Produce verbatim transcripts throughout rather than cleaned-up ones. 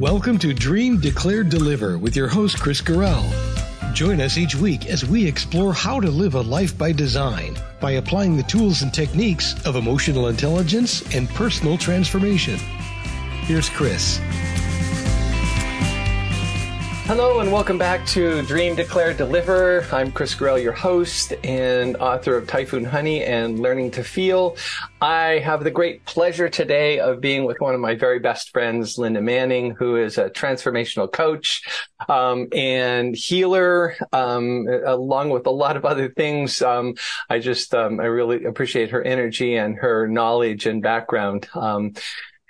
Welcome to Dream Declared Deliver with your host, Chris Garrell. Join us each week as we explore how to live a life by design by applying the tools and techniques of emotional intelligence and personal transformation. Here's Chris. Hello and welcome back to Dream Declare Deliver. I'm Chris Garrell, your host and author of Typhoon Honey and Learning to Feel. I have the great pleasure today of being with one of my very best friends, Linda Manning, who is a transformational coach um, and healer, um, along with a lot of other things. Um, I just, um, I really appreciate her energy and her knowledge and background. Um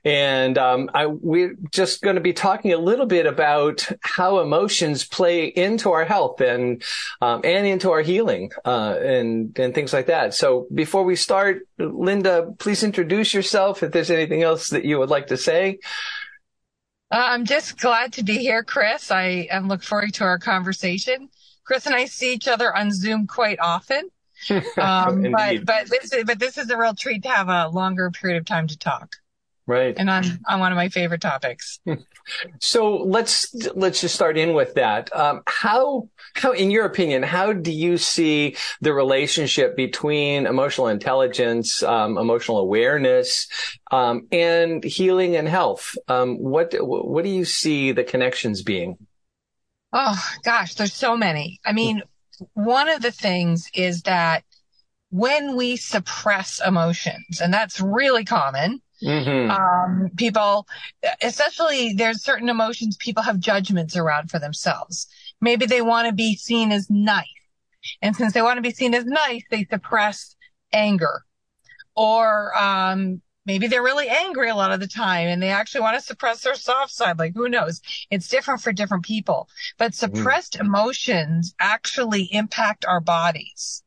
And um, I, we're just going to be talking a little bit about how emotions play into our health and um, and into our healing uh, and and things like that. So before we start, Linda, please introduce yourself if there's anything else that you would like to say. Uh, I'm just glad to be here, Chris. I am looking forward to our conversation. Chris and I see each other on Zoom quite often, um, but but this is, but this is a real treat to have a longer period of time to talk. Right. And on, on one of my favorite topics. So let's, let's just start in with that. Um, how, how, in your opinion, how do you see the relationship between emotional intelligence, um, emotional awareness, um, and healing and health? Um, what, what do you see the connections being? Oh gosh, there's so many. I mean, one of the things is that when we suppress emotions, and that's really common, Mm-hmm. Um, people, especially there's certain emotions people have judgments around for themselves. Maybe they want to be seen as nice. And since they want to be seen as nice, they suppress anger. Or, um, maybe they're really angry a lot of the time and they actually want to suppress their soft side. Like, who knows? It's different for different people, but suppressed mm. emotions actually impact our bodies.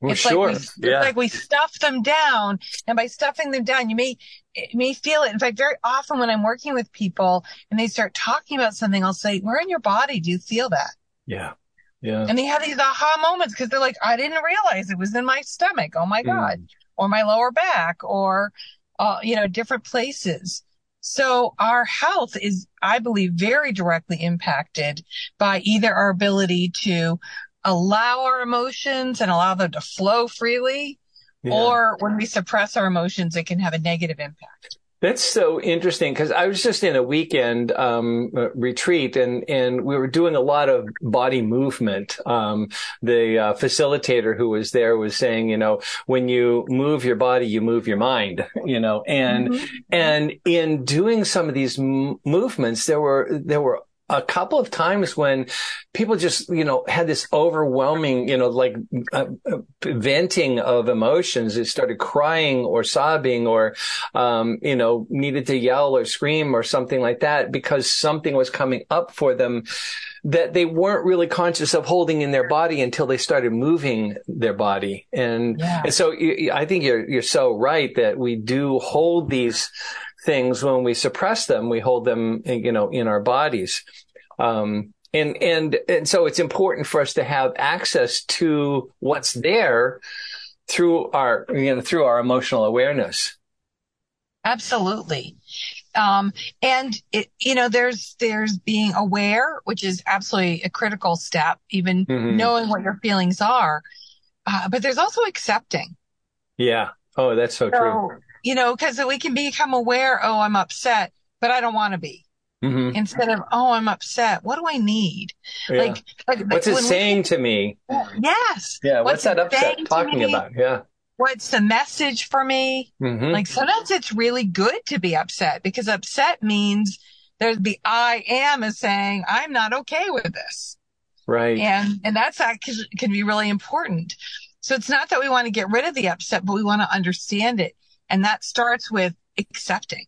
Well, it's sure. like we, yeah. It's like we stuff them down, and by stuffing them down, you may you may feel it. In fact, very often when I'm working with people and they start talking about something, I'll say, "Where in your body do you feel that?" Yeah, yeah. And they have these aha moments because they're like, "I didn't realize it was in my stomach. Oh my mm. God, or my lower back, or uh, you know, different places." So our health is, I believe, very directly impacted by either our ability to allow our emotions and allow them to flow freely, yeah. or when we suppress our emotions, it can have a negative impact. That's so interesting because I was just in a weekend um, retreat and, and we were doing a lot of body movement. Um, the uh, facilitator who was there was saying, you know, when you move your body, you move your mind, you know, and, mm-hmm. and in doing some of these m- movements, there were, there were a couple of times when people just, you know, had this overwhelming, you know, like uh, venting of emotions. They started crying or sobbing or, um, you know, needed to yell or scream or something like that because something was coming up for them that they weren't really conscious of holding in their body until they started moving their body. And, yeah. and so I think you're, you're so right that we do hold these things. When we suppress them, we hold them, you know, in our bodies. Um, and, and, and so it's important for us to have access to what's there through our, you know, through our emotional awareness. Absolutely. Um, and it, you know, there's, there's being aware, which is absolutely a critical step, even mm-hmm. knowing what your feelings are. Uh, but there's also accepting. Yeah. Oh, that's so, so true. You know, because we can become aware, oh, I'm upset, but I don't want to be. Mm-hmm. Instead of, oh, I'm upset. What do I need? Yeah. Like, like, what's it saying we, to me? Yes. Yeah. What's, what's that upset talking about? Yeah. What's the message for me? Mm-hmm. Like sometimes it's really good to be upset because upset means there's the I am is saying I'm not okay with this. Right. And and that's that can be really important. So it's not that we want to get rid of the upset, but we want to understand it. And that starts with accepting.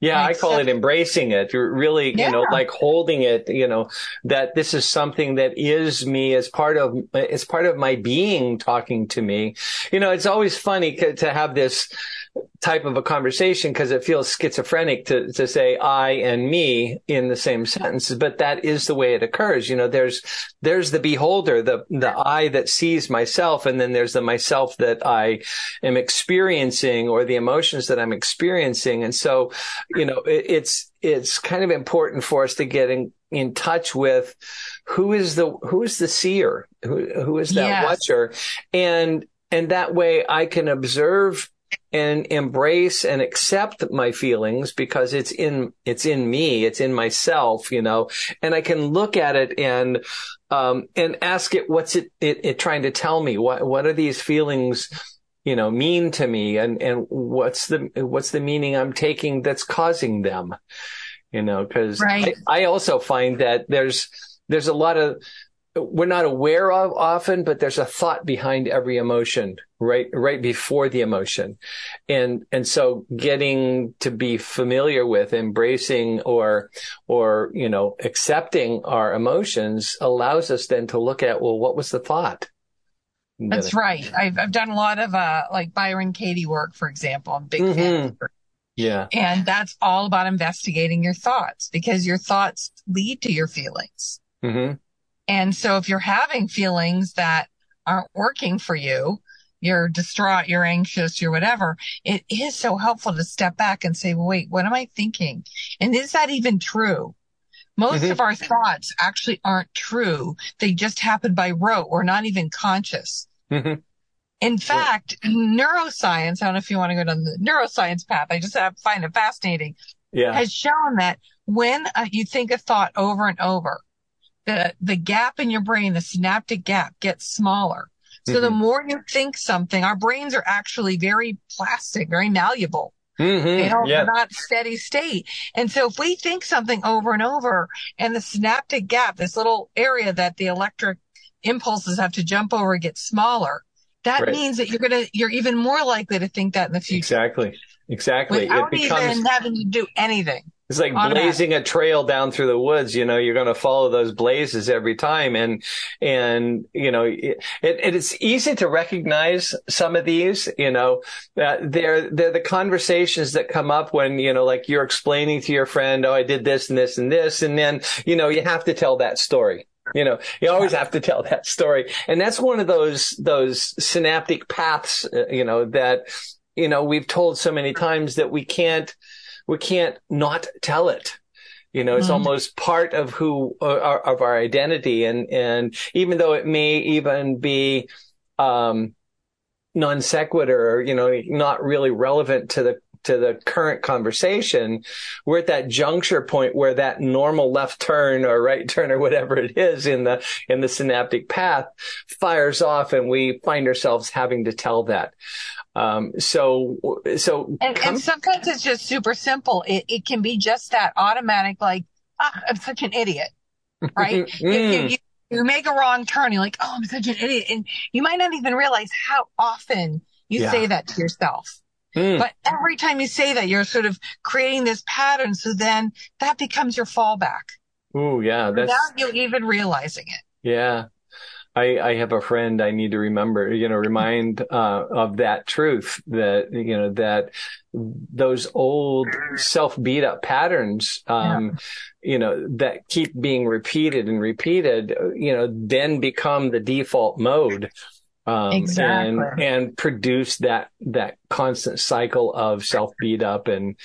Yeah, I call it embracing it. You're really, yeah. you know, like holding it, you know, that this is something that is me as part of, as part of my being talking to me. You know, it's always funny to, to have this type of a conversation because it feels schizophrenic to, to say I and me in the same sentences, but that is the way it occurs. You know, there's, there's the beholder, the, the I that sees myself. And then there's the myself that I am experiencing or the emotions that I'm experiencing. And so, you know, it, it's, it's kind of important for us to get in, in touch with who is the, who is the seer? Who, who is that yes. watcher? And, and that way I can observe and embrace and accept my feelings because it's in, it's in me, it's in myself, you know, and I can look at it and, um, and ask it, what's it, it, it trying to tell me? What, what are these feelings, you know, mean to me? And, and what's the, what's the meaning I'm taking that's causing them? You know, cause right. I, I also find that there's, there's a lot of, we're not aware of often, but there's a thought behind every emotion, right, right before the emotion. And, and so getting to be familiar with embracing or, or, you know, accepting our emotions allows us then to look at, well, what was the thought? That's right. I've, I've done a lot of, uh, like Byron Katie work, for example. I'm a big mm-hmm. fan of her. Yeah. And that's all about investigating your thoughts because your thoughts lead to your feelings. Mm-hmm. And so if you're having feelings that aren't working for you, you're distraught, you're anxious, you're whatever, it is so helpful to step back and say, well, wait, what am I thinking? And is that even true? Most mm-hmm. of our thoughts actually aren't true. They just happen by rote. We're not even conscious. Mm-hmm. In fact, yeah. neuroscience, I don't know if you want to go down the neuroscience path. I just have, find it fascinating. Yeah. Has shown that when uh, you think a thought over and over, The, the gap in your brain, the synaptic gap gets smaller. So mm-hmm. the more you think something, our brains are actually very plastic, very malleable. Mm-hmm. You know, yeah. They're not steady state. And so if we think something over and over and the synaptic gap, this little area that the electric impulses have to jump over gets smaller, that right. means that you're going to, you're even more likely to think that in the future. Exactly. Exactly. Without it becomes... even having to do anything. It's like blazing a trail down through the woods. You know, you're going to follow those blazes every time. And, and, you know, it, it, it's easy to recognize some of these, you know, uh, they're, they're the conversations that come up when, you know, like you're explaining to your friend, oh, I did this and this and this. And then, you know, you have to tell that story. You know, you always have to tell that story. And that's one of those, those synaptic paths, uh, you know, that, you know, we've told so many times that we can't, We can't not tell it. You know, it's mm-hmm. almost part of who, uh, of our identity. And, and even though it may even be, um, non sequitur, you know, not really relevant to the, to the current conversation, we're at that juncture point where that normal left turn or right turn or whatever it is in the, in the synaptic path fires off and we find ourselves having to tell that. Um, so, so. And, come- and sometimes it's just super simple. It, it can be just that automatic, like, ah, I'm such an idiot, right? mm. you, you, you make a wrong turn. You're like, oh, I'm such an idiot. And you might not even realize how often you yeah. say that to yourself. Mm. But every time you say that, you're sort of creating this pattern. So then that becomes your fallback. Ooh, yeah. That's... Without you even realizing it. Yeah. I, I have a friend I need to remember, you know, remind uh, of that truth that, you know, that those old self beat up patterns, um, yeah. you know, that keep being repeated and repeated, you know, then become the default mode. Um, exactly. and, and produce that, that constant cycle of self beat up and,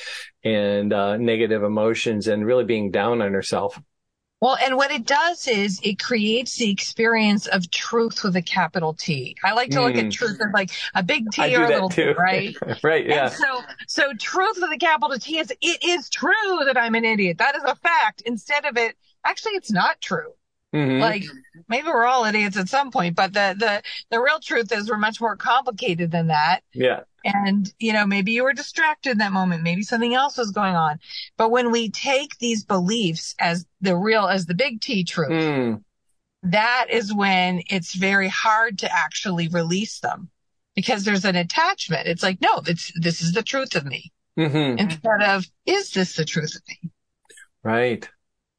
and, uh, negative emotions and really being down on herself. Well, and what it does is it creates the experience of truth with a capital T. I like to look mm. at truth as like a big T I or a little too. T, right? Right, yeah. And so, so truth with a capital T is, it is true that I'm an idiot. That is a fact. Instead of it, actually, it's not true. Mm-hmm. Like, maybe we're all idiots at some point, but the, the, the real truth is we're much more complicated than that. Yeah. And, you know, maybe you were distracted in that moment. Maybe something else was going on. But when we take these beliefs as the real, as the big T truth, mm. that is when it's very hard to actually release them because there's an attachment. It's like, no, it's, this is the truth of me mm-hmm. instead of, is this the truth of me? Right.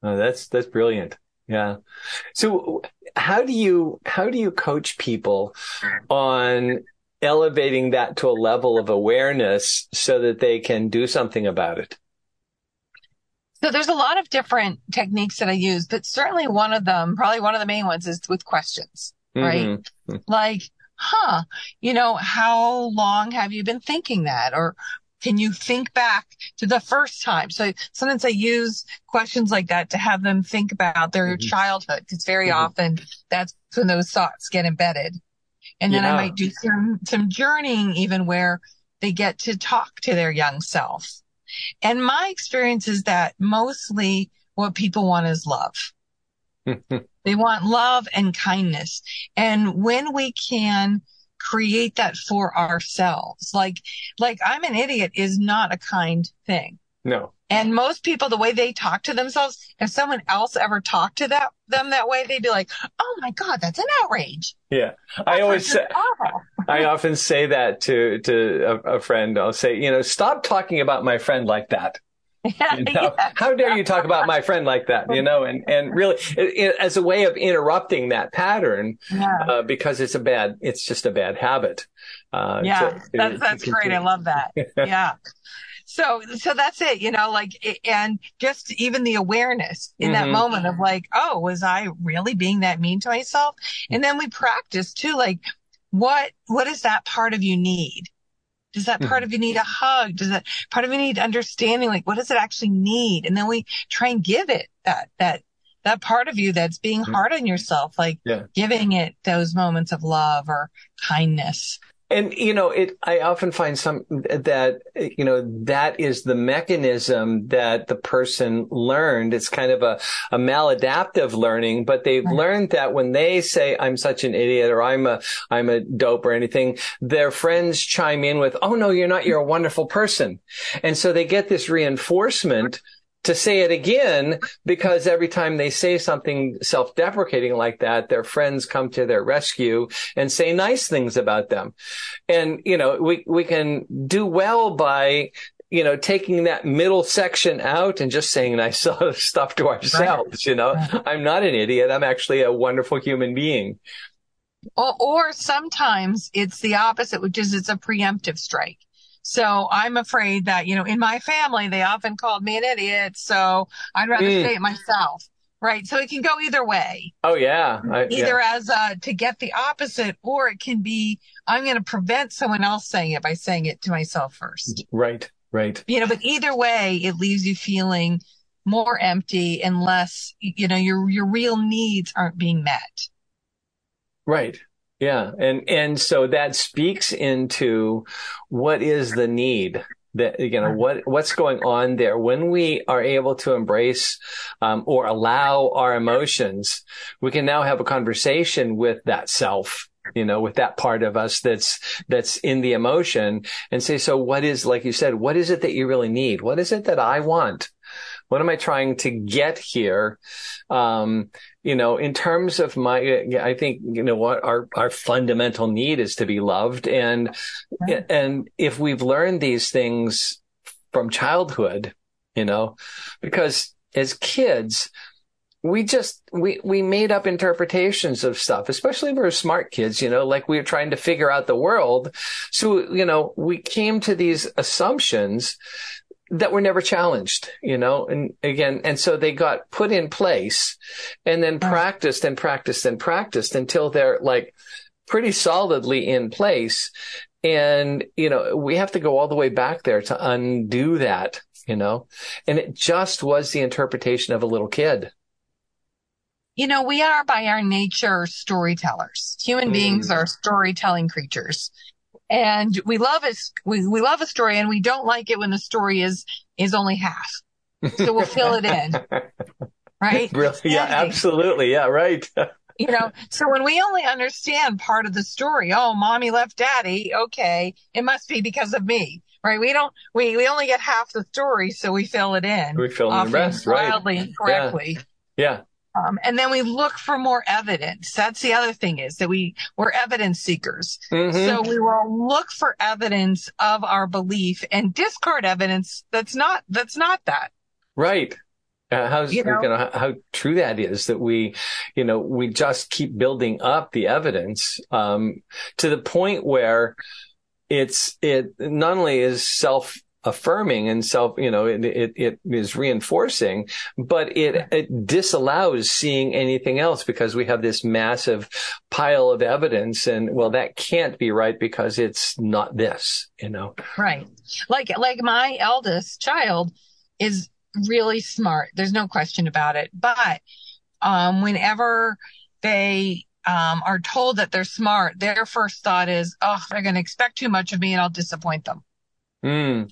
Oh, that's, that's brilliant. Yeah. So how do you, how do you coach people on elevating that to a level of awareness so that they can do something about it? So there's a lot of different techniques that I use, but certainly one of them, probably one of the main ones, is with questions, right? Mm-hmm. Like, huh, you know, how long have you been thinking that? Or can you think back to the first time? So sometimes I use questions like that to have them think about their mm-hmm. childhood, because very mm-hmm. often that's when those thoughts get embedded. And then yeah. I might do some, some journeying, even where they get to talk to their young self. And my experience is that mostly what people want is love. They want love and kindness. And when we can create that for ourselves, like, like I'm an idiot is not a kind thing. No. And most people, the way they talk to themselves, if someone else ever talked to that, them that way, they'd be like, oh my God, that's an outrage. Yeah. That's I always say, I often say that to, to a, a friend. I'll say, you know, stop talking about my friend like that. Yeah, you know? Yeah. How dare you talk about my friend like that, you know, and, and really it, it, as a way of interrupting that pattern, yeah. uh, because it's a bad, it's just a bad habit. Uh, yeah, to, that's, to, that's to great. I love that. Yeah. So, so that's it, you know, like, and just even the awareness in mm-hmm. that moment of like, oh, was I really being that mean to myself? And then we practice too, like, what, what does that part of you need? Does that part mm-hmm. of you need a hug? Does that part of you need understanding? Like, what does it actually need? And then we try and give it that, that, that part of you that's being mm-hmm. hard on yourself, like yeah. giving it those moments of love or kindness. And, you know, it, I often find some that, you know, that is the mechanism that the person learned. It's kind of a, a maladaptive learning, but they've right. learned that when they say, I'm such an idiot, or I'm a, I'm a dope or anything, their friends chime in with, oh no, you're not, you're a wonderful person. And so they get this reinforcement to say it again, because every time they say something self-deprecating like that, their friends come to their rescue and say nice things about them. And, you know, we, we can do well by, you know, taking that middle section out and just saying nice stuff to ourselves, you know, I'm not an idiot. I'm actually a wonderful human being. Or, or sometimes it's the opposite, which is it's a preemptive strike. So I'm afraid that, you know, in my family, they often called me an idiot. So I'd rather mm. say it myself. Right. So it can go either way. Oh, yeah. I, either yeah. as uh, to get the opposite, or it can be, I'm going to prevent someone else saying it by saying it to myself first. Right. Right. You know, but either way, it leaves you feeling more empty unless, you know, your, your real needs aren't being met. Right. Yeah. And, and so that speaks into what is the need that, you know, what, what's going on there. When we are able to embrace, um, or allow our emotions, we can now have a conversation with that self, you know, with that part of us that's, that's in the emotion, and say, so what is, like you said, what is it that you really need? What is it that I want? What am I trying to get here? Um, you know, in terms of my, I think, you know, what our, our fundamental need is to be loved. And, right. and if we've learned these things from childhood, you know, because as kids, we just, we, we made up interpretations of stuff, especially if we were smart kids, you know, like we were trying to figure out the world. So, you know, we came to these assumptions that were never challenged, you know, and again, and so they got put in place and then practiced and practiced and practiced until they're like pretty solidly in place. And, you know, we have to go all the way back there to undo that, you know, and it just was the interpretation of a little kid. You know, we are by our nature storytellers. Human mm. beings are storytelling creatures. And we love a, we, we love a story, and we don't like it when the story is, is only half. So we'll fill it in. Right? Really? Yeah, and, absolutely. Yeah, right. You know, so when we only understand part of the story, oh, mommy left daddy. Okay. It must be because of me. Right? We don't, we, we only get half the story. So we fill it in. We fill in the rest. Wildly right. incorrectly. Yeah. yeah. Um, and then we look for more evidence. That's the other thing, is that we, we're evidence seekers. Mm-hmm. So we will look for evidence of our belief and discard evidence that's not, that's not that. Right. Uh, how's, you know? you know, how true that is, that we, you know, we just keep building up the evidence um, to the point where it's, it not only is self affirming and self, you know, it, it, it is reinforcing, but it, it disallows seeing anything else because we have this massive pile of evidence and, well, that can't be right because it's not this, you know? Right. Like, like my eldest child is really smart. There's no question about it. But, um, whenever they, um, are told that they're smart, their first thought is, oh, they're going to expect too much of me and I'll disappoint them. Mm.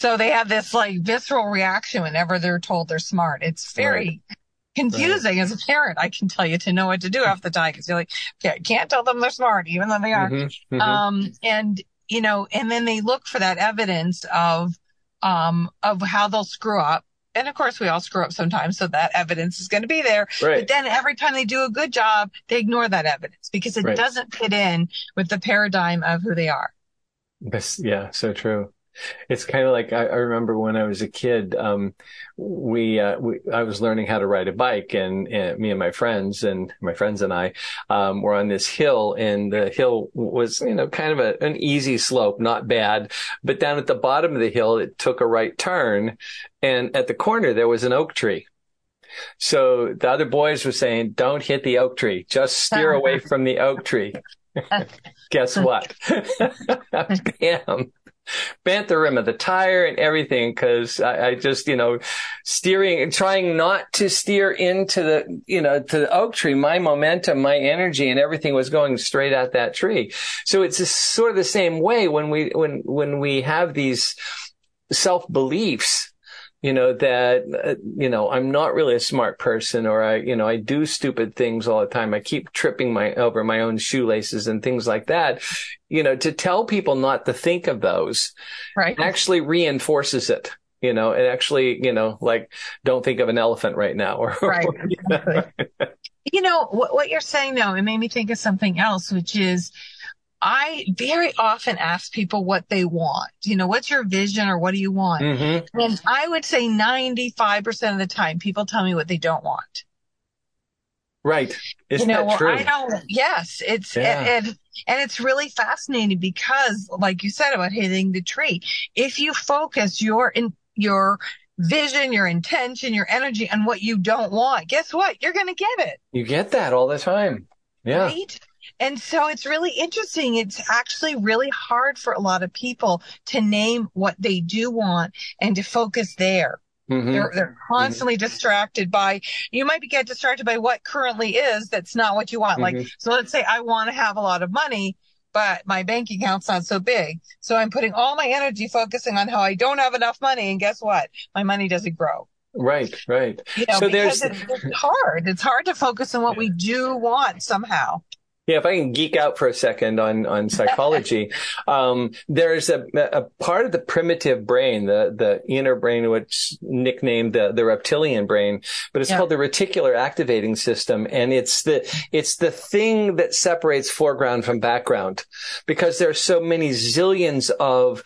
So they have this like visceral reaction whenever they're told they're smart. It's very right. confusing right. as a parent, I can tell you, to know what to do half the time, because you're like, yeah, you can't tell them they're smart, even though they are. Mm-hmm. Mm-hmm. Um, and, you know, and then they look for that evidence of, um, of how they'll screw up. And of course we all screw up sometimes, so that evidence is going to be there. Right. But then every time they do a good job, they ignore that evidence because it right. doesn't fit in with the paradigm of who they are. That's, yeah, so true. It's kind of like, I, I remember when I was a kid, um, we, uh, we, I was learning how to ride a bike, and, and me and my friends and my friends and I, um, were on this hill, and the hill was, you know, kind of a, an easy slope, not bad. But down at the bottom of the hill, it took a right turn, and at the corner, there was an oak tree. So the other boys were saying, don't hit the oak tree, just steer away from the oak tree. Guess what? Damn. Bent the rim of the tire and everything, because I, I just, you know, steering and trying not to steer into the, you know, to the oak tree. My momentum, my energy and everything was going straight at that tree. So it's sort of the same way when we, when, when we have these self-beliefs, you know, that, uh, you know, I'm not really a smart person, or I, you know, I do stupid things all the time. I keep tripping my over my own shoelaces and things like that. You know, to tell people not to think of those right. actually reinforces it. You know, it actually, you know, like, don't think of an elephant right now. Or, right. Or, you know, exactly. You know what, what you're saying though, it made me think of something else, which is, I very often ask people what they want. You know, what's your vision, or what do you want? Mm-hmm. And I would say ninety-five percent of the time people tell me what they don't want. Right. Isn't you know, that true? I don't, yes. It's, yeah. and, and, and it's really fascinating because, like you said about hitting the tree, if you focus your, in, your vision, your intention, your energy on what you don't want, guess what? You're going to get it. You get that all the time. Yeah. Right? And so it's really interesting. It's actually really hard for a lot of people to name what they do want and to focus there. Mm-hmm. They're, they're constantly mm-hmm. distracted by, you might get distracted by what currently is that's not what you want. Mm-hmm. Like, so let's say I want to have a lot of money, but my bank account's not so big. So I'm putting all my energy focusing on how I don't have enough money. And guess what? My money doesn't grow. Right, right. You know, so there's it's, it's hard. It's hard to focus on what we do want somehow. Yeah, if I can geek out for a second on, on psychology, um, there's a, a part of the primitive brain, the, the inner brain, which nicknamed the, the reptilian brain, but it's yeah. called the reticular activating system. And it's the, it's the thing that separates foreground from background, because there are so many zillions of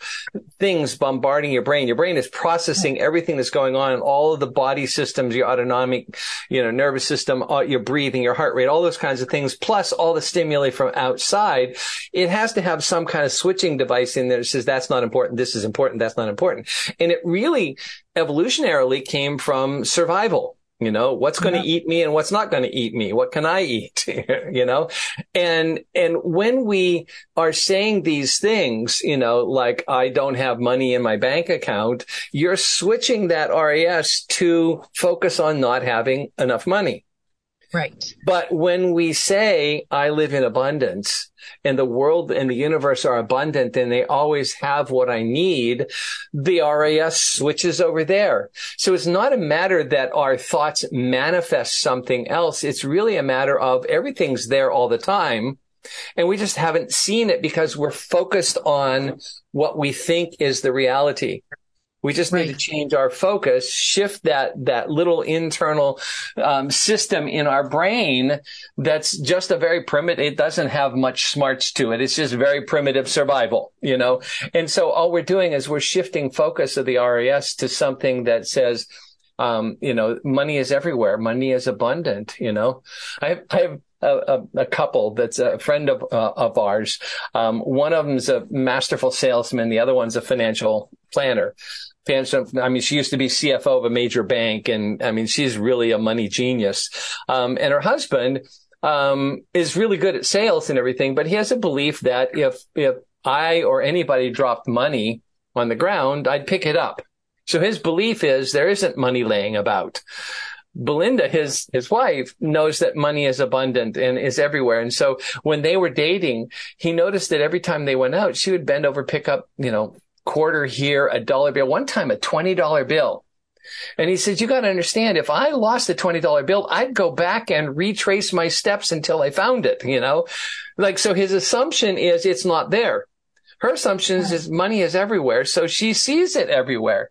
things bombarding your brain. Your brain is processing everything that's going on in all of the body systems, your autonomic, you know, nervous system, your breathing, your heart rate, all those kinds of things, plus all the stimuli from outside. It has to have some kind of switching device in there that says that's not important, this is important, that's not important. And it really evolutionarily came from survival. You know, what's going yeah. to eat me and what's not going to eat me? What can I eat? You know, and, and when we are saying these things, you know, like, I don't have money in my bank account, you're switching that R A S to focus on not having enough money. Right. But when we say, I live in abundance, and the world and the universe are abundant, and they always have what I need, the R A S switches over there. So it's not a matter that our thoughts manifest something else. It's really a matter of everything's there all the time, and we just haven't seen it because we're focused on what we think is the reality. We just need right. to change our focus, shift that, that little internal um, system in our brain that's just a very primitive, it doesn't have much smarts to it. It's just very primitive survival, you know? And so all we're doing is we're shifting focus of the R A S to something that says, Um, you know, money is everywhere. Money is abundant. You know, I, I have a, a, a couple that's a friend of uh, of ours. Um, one of them's a masterful salesman. The other one's a financial planner. I mean, she used to be C F O of a major bank, and I mean, she's really a money genius. Um, and her husband um, is really good at sales and everything, but he has a belief that if if I or anybody dropped money on the ground, I'd pick it up. So his belief is there isn't money laying about. Belinda, his his wife, knows that money is abundant and is everywhere. And so when they were dating, he noticed that every time they went out, she would bend over, pick up, you know, quarter here, a dollar bill, one time a twenty dollar bill. And he said, you got to understand, if I lost the twenty dollar bill, I'd go back and retrace my steps until I found it, you know? Like, so his assumption is it's not there. Her assumption right. is money is everywhere. So she sees it everywhere.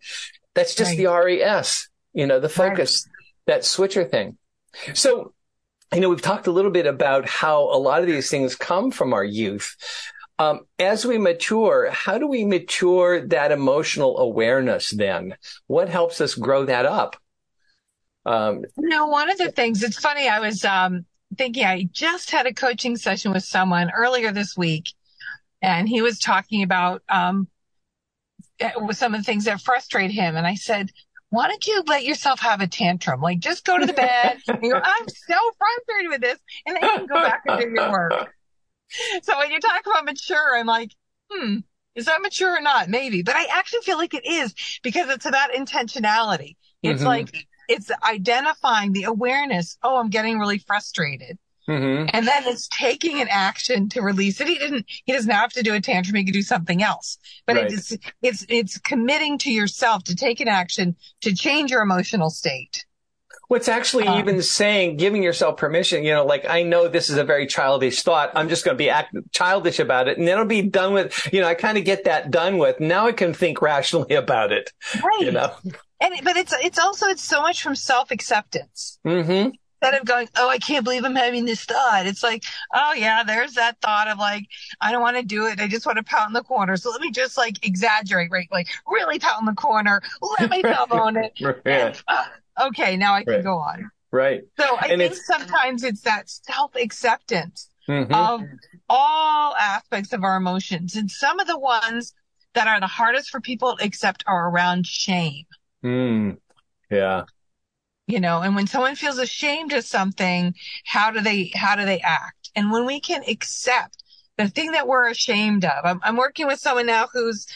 That's just right. the R E S, you know, the focus, right. that switcher thing. So, you know, we've talked a little bit about how a lot of these things come from our youth. Um, as we mature, how do we mature that emotional awareness then? What helps us grow that up? Um, you know, one of the things, it's funny, I was um, thinking, I just had a coaching session with someone earlier this week, and he was talking about um, some of the things that frustrate him. And I said, why don't you let yourself have a tantrum? Like, just go to the bed. And you go, I'm so frustrated with this. And then you can go back and do your work. So when you talk about mature, I'm like, hmm, is that mature or not? Maybe. But I actually feel like it is, because it's about intentionality. It's mm-hmm. like, it's identifying the awareness. Oh, I'm getting really frustrated. Mm-hmm. And then it's taking an action to release it. He didn't, he doesn't have to do a tantrum. He could do something else, but right. it's, it's, it's committing to yourself to take an action to change your emotional state. What's actually um, even saying, giving yourself permission, you know, like, I know this is a very childish thought. I'm just going to be act- childish about it, and it'll be done with, you know, I kind of get that done with. Now I can think rationally about it. Right. You know? And, but it's, it's also, it's so much from self-acceptance. Mm-hmm. Instead of going, oh, I can't believe I'm having this thought. It's like, oh, yeah, there's that thought of like, I don't want to do it. I just want to pout in the corner. So let me just like exaggerate, right? Like really pout in the corner. Let myself own it. Yeah. And, uh, okay, now I can right. go on. Right. So I and think it's, sometimes it's that self-acceptance mm-hmm. of all aspects of our emotions. And some of the ones that are the hardest for people to accept are around shame. Mm. Yeah. You know, and when someone feels ashamed of something, how do they, how do they act? And when we can accept the thing that we're ashamed of, I'm, I'm working with someone now who's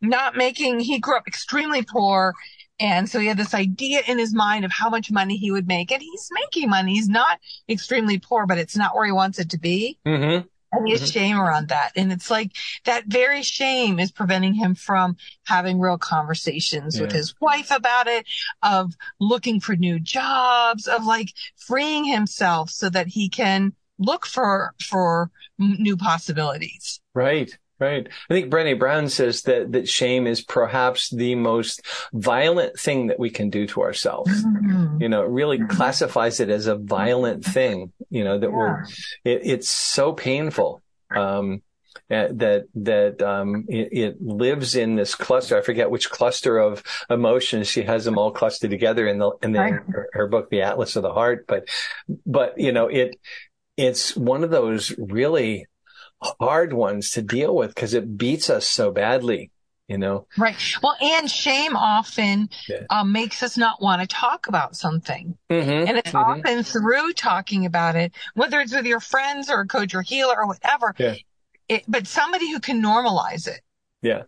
not making, he grew up extremely poor. And so he had this idea in his mind of how much money he would make. And he's making money. He's not extremely poor, but it's not where he wants it to be. Mm-hmm. And he has mm-hmm. shame around that. And it's like that very shame is preventing him from having real conversations yeah. with his wife about it, of looking for new jobs, of like freeing himself so that he can look for, for new possibilities. Right. Right. I think Brené Brown says that, that shame is perhaps the most violent thing that we can do to ourselves. Mm-hmm. You know, it really mm-hmm. classifies it as a violent thing, you know, that yeah. we're, it, it's so painful, um, that, that, um, it, it lives in this cluster. I forget which cluster of emotions. She has them all clustered together in the, in the, right. her, her book, The Atlas of the Heart. But, but, you know, it, it's one of those really hard ones to deal with, because it beats us so badly, you know? Right. Well, and shame often yeah. um, makes us not want to talk about something. Mm-hmm. And it's mm-hmm. often through talking about it, whether it's with your friends or a coach or healer or whatever, yeah. it, but somebody who can normalize it. Yeah.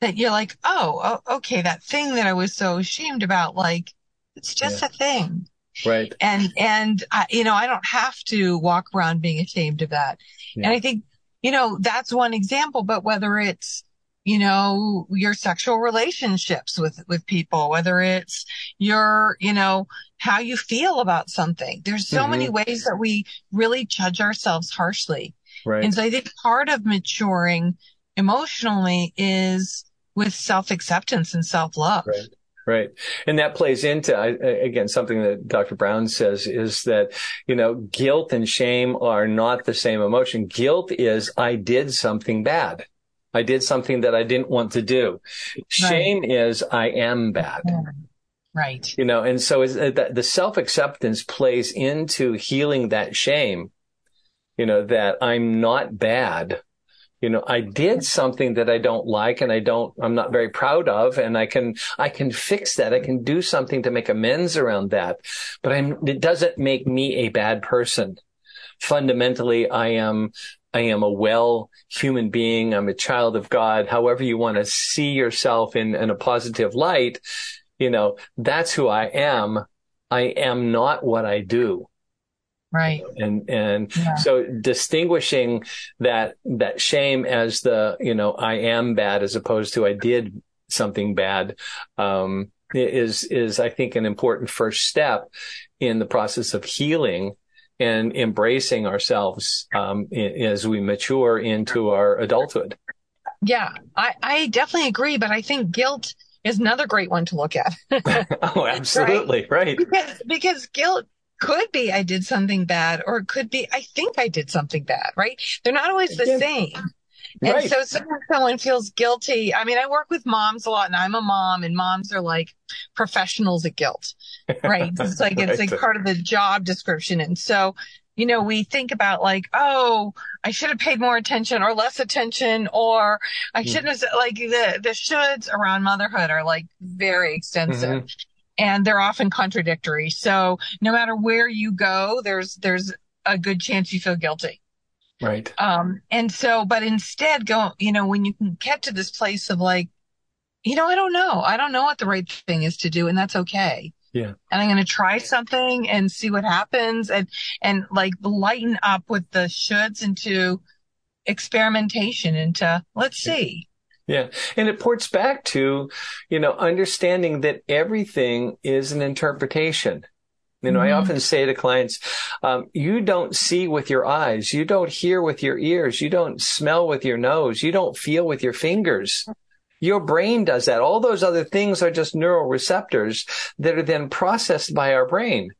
That you're like, oh, okay, that thing that I was so ashamed about, like, it's just yeah. a thing. Right. And, and uh, you know, I don't have to walk around being ashamed of that. Yeah. And I think, you know, that's one example, but whether it's, you know, your sexual relationships with, with people, whether it's your, you know, how you feel about something, there's so mm-hmm. many ways that we really judge ourselves harshly. Right. And so I think part of maturing emotionally is with self-acceptance and self-love. Right. Right. And that plays into, again, something that Doctor Brown says is that, you know, guilt and shame are not the same emotion. Guilt is, I did something bad. I did something that I didn't want to do. Shame right. is, I am bad. Right. You know, and so is, uh, the self-acceptance plays into healing that shame, you know, that I'm not bad. You know, I did something that I don't like and I don't, I'm not very proud of, and I can, I can fix that. I can do something to make amends around that, but I'm, it doesn't make me a bad person. Fundamentally, I am, I am a well human being. I'm a child of God. However you want to see yourself in, in a positive light, you know, that's who I am. I am not what I do. Right. And, and yeah. so distinguishing that, that shame as the, you know, I am bad as opposed to I did something bad, um, is, is I think an important first step in the process of healing and embracing ourselves, um, in, as we mature into our adulthood. Yeah. I, I definitely agree, but I think guilt is another great one to look at. Oh, absolutely. Right. right. Because, because guilt, could be I did something bad, or it could be I think I did something bad, right? They're not always the yeah. same. And right. so someone, someone feels guilty. I mean, I work with moms a lot, and I'm a mom, and moms are like professionals at guilt, right? It's like, right. it's like part of the job description. And so, you know, we think about like, oh, I should have paid more attention or less attention, or I shouldn't mm. have, like the, the shoulds around motherhood are like very extensive. Mm-hmm. And they're often contradictory. So no matter where you go, there's there's a good chance you feel guilty. Right. Um, and so, but instead, go, you know, when you can get to this place of like, you know, I don't know. I don't know what the right thing is to do, and that's okay. Yeah. And I'm going to try something and see what happens, and, and like lighten up with the shoulds into experimentation, into let's see. Yeah. And it ports back to, you know, understanding that everything is an interpretation. You know, mm-hmm. I often say to clients, um, you don't see with your eyes. You don't hear with your ears. You don't smell with your nose. You don't feel with your fingers. Your brain does that. All those other things are just neural receptors that are then processed by our brain.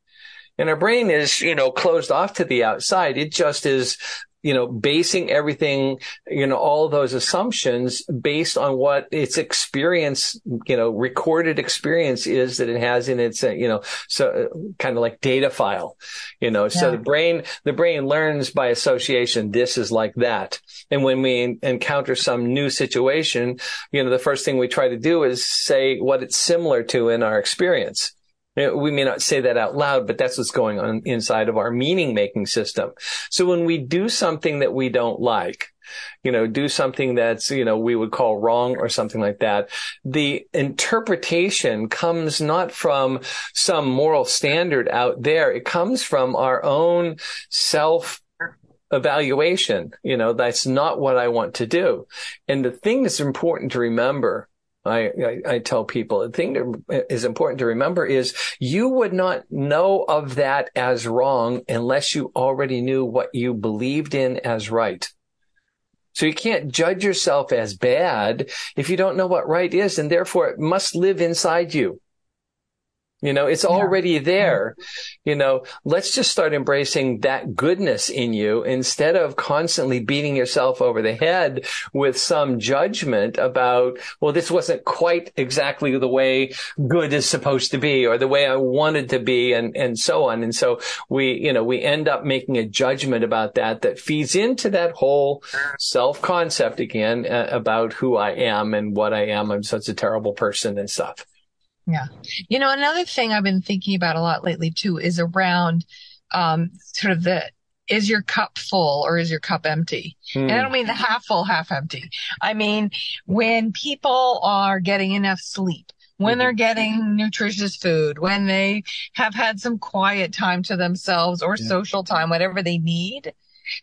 And our brain is, you know, closed off to the outside. It just is, you know, basing everything, you know, all those assumptions based on what its experience, you know, recorded experience is that it has in its, you know, so kind of like data file, you know, yeah. so the brain, the brain learns by association. This is like that. And when we encounter some new situation, you know, the first thing we try to do is say what it's similar to in our experience. We may not say that out loud, but that's what's going on inside of our meaning-making system. So when we do something that we don't like, you know, do something that's, you know, we would call wrong or something like that, the interpretation comes not from some moral standard out there. It comes from our own self evaluation. You know, that's not what I want to do. And the thing that's important to remember, I, I, I tell people, the thing that is important to remember is you would not know of that as wrong unless you already knew what you believed in as right. So you can't judge yourself as bad if you don't know what right is, and therefore it must live inside you. You know, it's already yeah. there. You know, let's just start embracing that goodness in you instead of constantly beating yourself over the head with some judgment about, well, this wasn't quite exactly the way good is supposed to be or the way I wanted to be, and, and so on. And so we, you know, we end up making a judgment about that that feeds into that whole self-concept again uh, about who I am and what I am. I'm such a terrible person and stuff. Yeah. You know, another thing I've been thinking about a lot lately, too, is around um, sort of the, is your cup full or is your cup empty? Mm. And I don't mean the half full, half empty. I mean, when people are getting enough sleep, when mm-hmm. they're getting nutritious food, when they have had some quiet time to themselves or yeah. social time, whatever they need,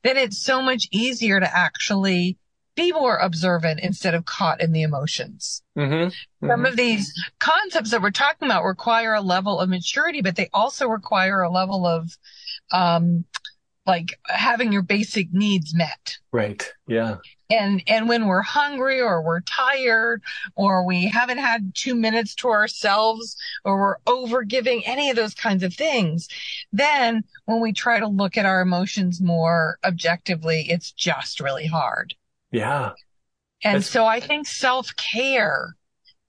then it's so much easier to actually be more observant instead of caught in the emotions. Mm-hmm. Mm-hmm. Some of these concepts that we're talking about require a level of maturity, but they also require a level of, um, like having your basic needs met. Right. Yeah. And, and when we're hungry or we're tired or we haven't had two minutes to ourselves or we're over giving, any of those kinds of things, then when we try to look at our emotions more objectively, it's just really hard. Yeah. And That's... so I think self-care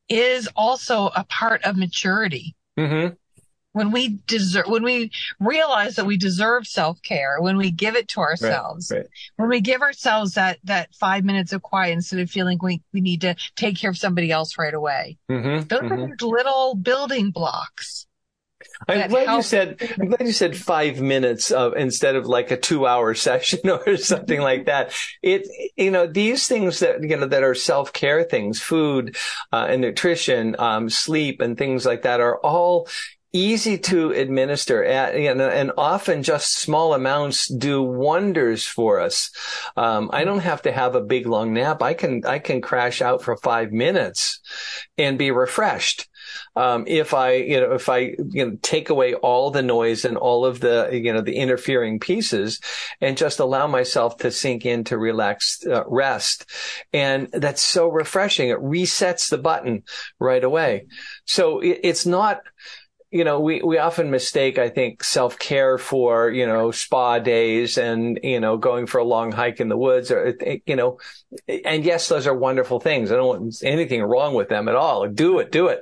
is also a part of maturity. Mm-hmm. When we deserve, when we realize that we deserve self-care, when we give it to ourselves, right, right. when we give ourselves that, that five minutes of quiet instead of feeling we, we need to take care of somebody else right away. Mm-hmm. Those mm-hmm. are little building blocks. I'm glad you said, I'm glad you said five minutes of, instead of like a two hour session or something like that. It, you know, these things that, you know, that are self-care things, food uh, and nutrition, um, sleep and things like that are all easy to administer at, you know, and often just small amounts do wonders for us. Um, I don't have to have a big long nap. I can, I can crash out for five minutes and be refreshed. Um, if I, you know, if I, you know, take away all the noise and all of the, you know, the interfering pieces and just allow myself to sink into relaxed uh, rest. And that's so refreshing. It resets the button right away. So it, it's not, you know, we, we often mistake, I think, self-care for, you know, spa days and, you know, going for a long hike in the woods or, you know, and yes, those are wonderful things. I don't want anything wrong with them at all. Do it, do it.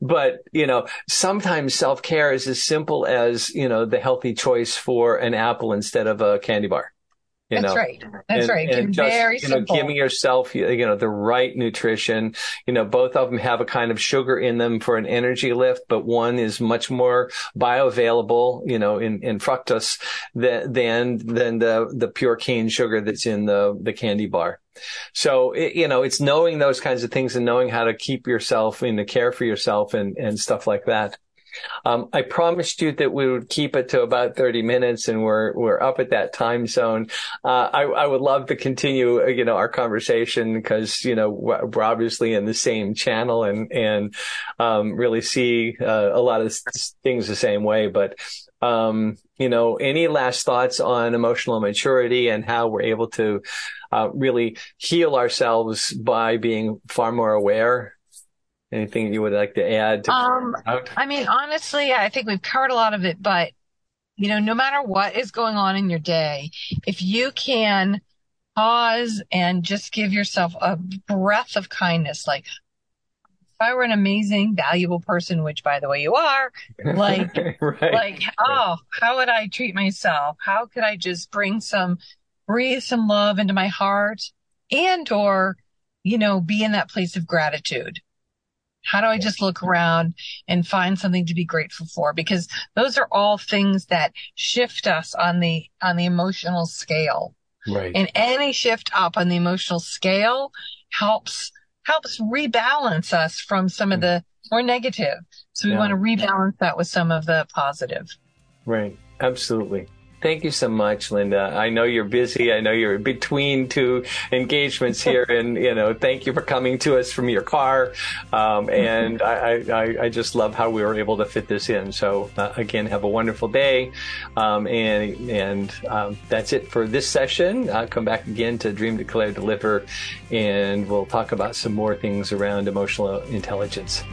But, you know, sometimes self-care is as simple as, you know, the healthy choice for an apple instead of a candy bar. You That's know, right. That's and, right. And just, very you know, simple. Giving yourself, you know, the right nutrition. You know, both of them have a kind of sugar in them for an energy lift, but one is much more bioavailable, you know, in, in fructose than, than, than the, the pure cane sugar that's in the, the candy bar. So, it, you know, it's knowing those kinds of things and knowing how to keep yourself and to care for yourself and, and stuff like that. Um, I promised you that we would keep it to about thirty minutes and we're, we're up at that time zone. Uh, I, I would love to continue, you know, our conversation because, you know, we're obviously in the same channel and, and, um, really see uh, a lot of things the same way. But, um, you know, any last thoughts on emotional maturity and how we're able to, uh, really heal ourselves by being far more aware? Anything you would like to add? To um, I mean, honestly, I think we've covered a lot of it, but, you know, no matter what is going on in your day, if you can pause and just give yourself a breath of kindness, like if I were an amazing, valuable person, which by the way, you are, like, right. like, oh, how would I treat myself? How could I just bring some, breathe some love into my heart and, or, you know, be in that place of gratitude. How do I just look around and find something to be grateful for? Because those are all things that shift us on the, on the emotional scale. Right. And any shift up on the emotional scale helps, helps rebalance us from some of the more negative. So we yeah. want to rebalance that with some of the positive. Right. Absolutely. Thank you so much, Linda. I know you're busy. I know you're between two engagements here, and you know, thank you for coming to us from your car. Um, and I, I, I just love how we were able to fit this in. So uh, again, have a wonderful day. Um, and and um, that's it for this session. I'll come back again to Dream, Declare, Deliver, and we'll talk about some more things around emotional intelligence.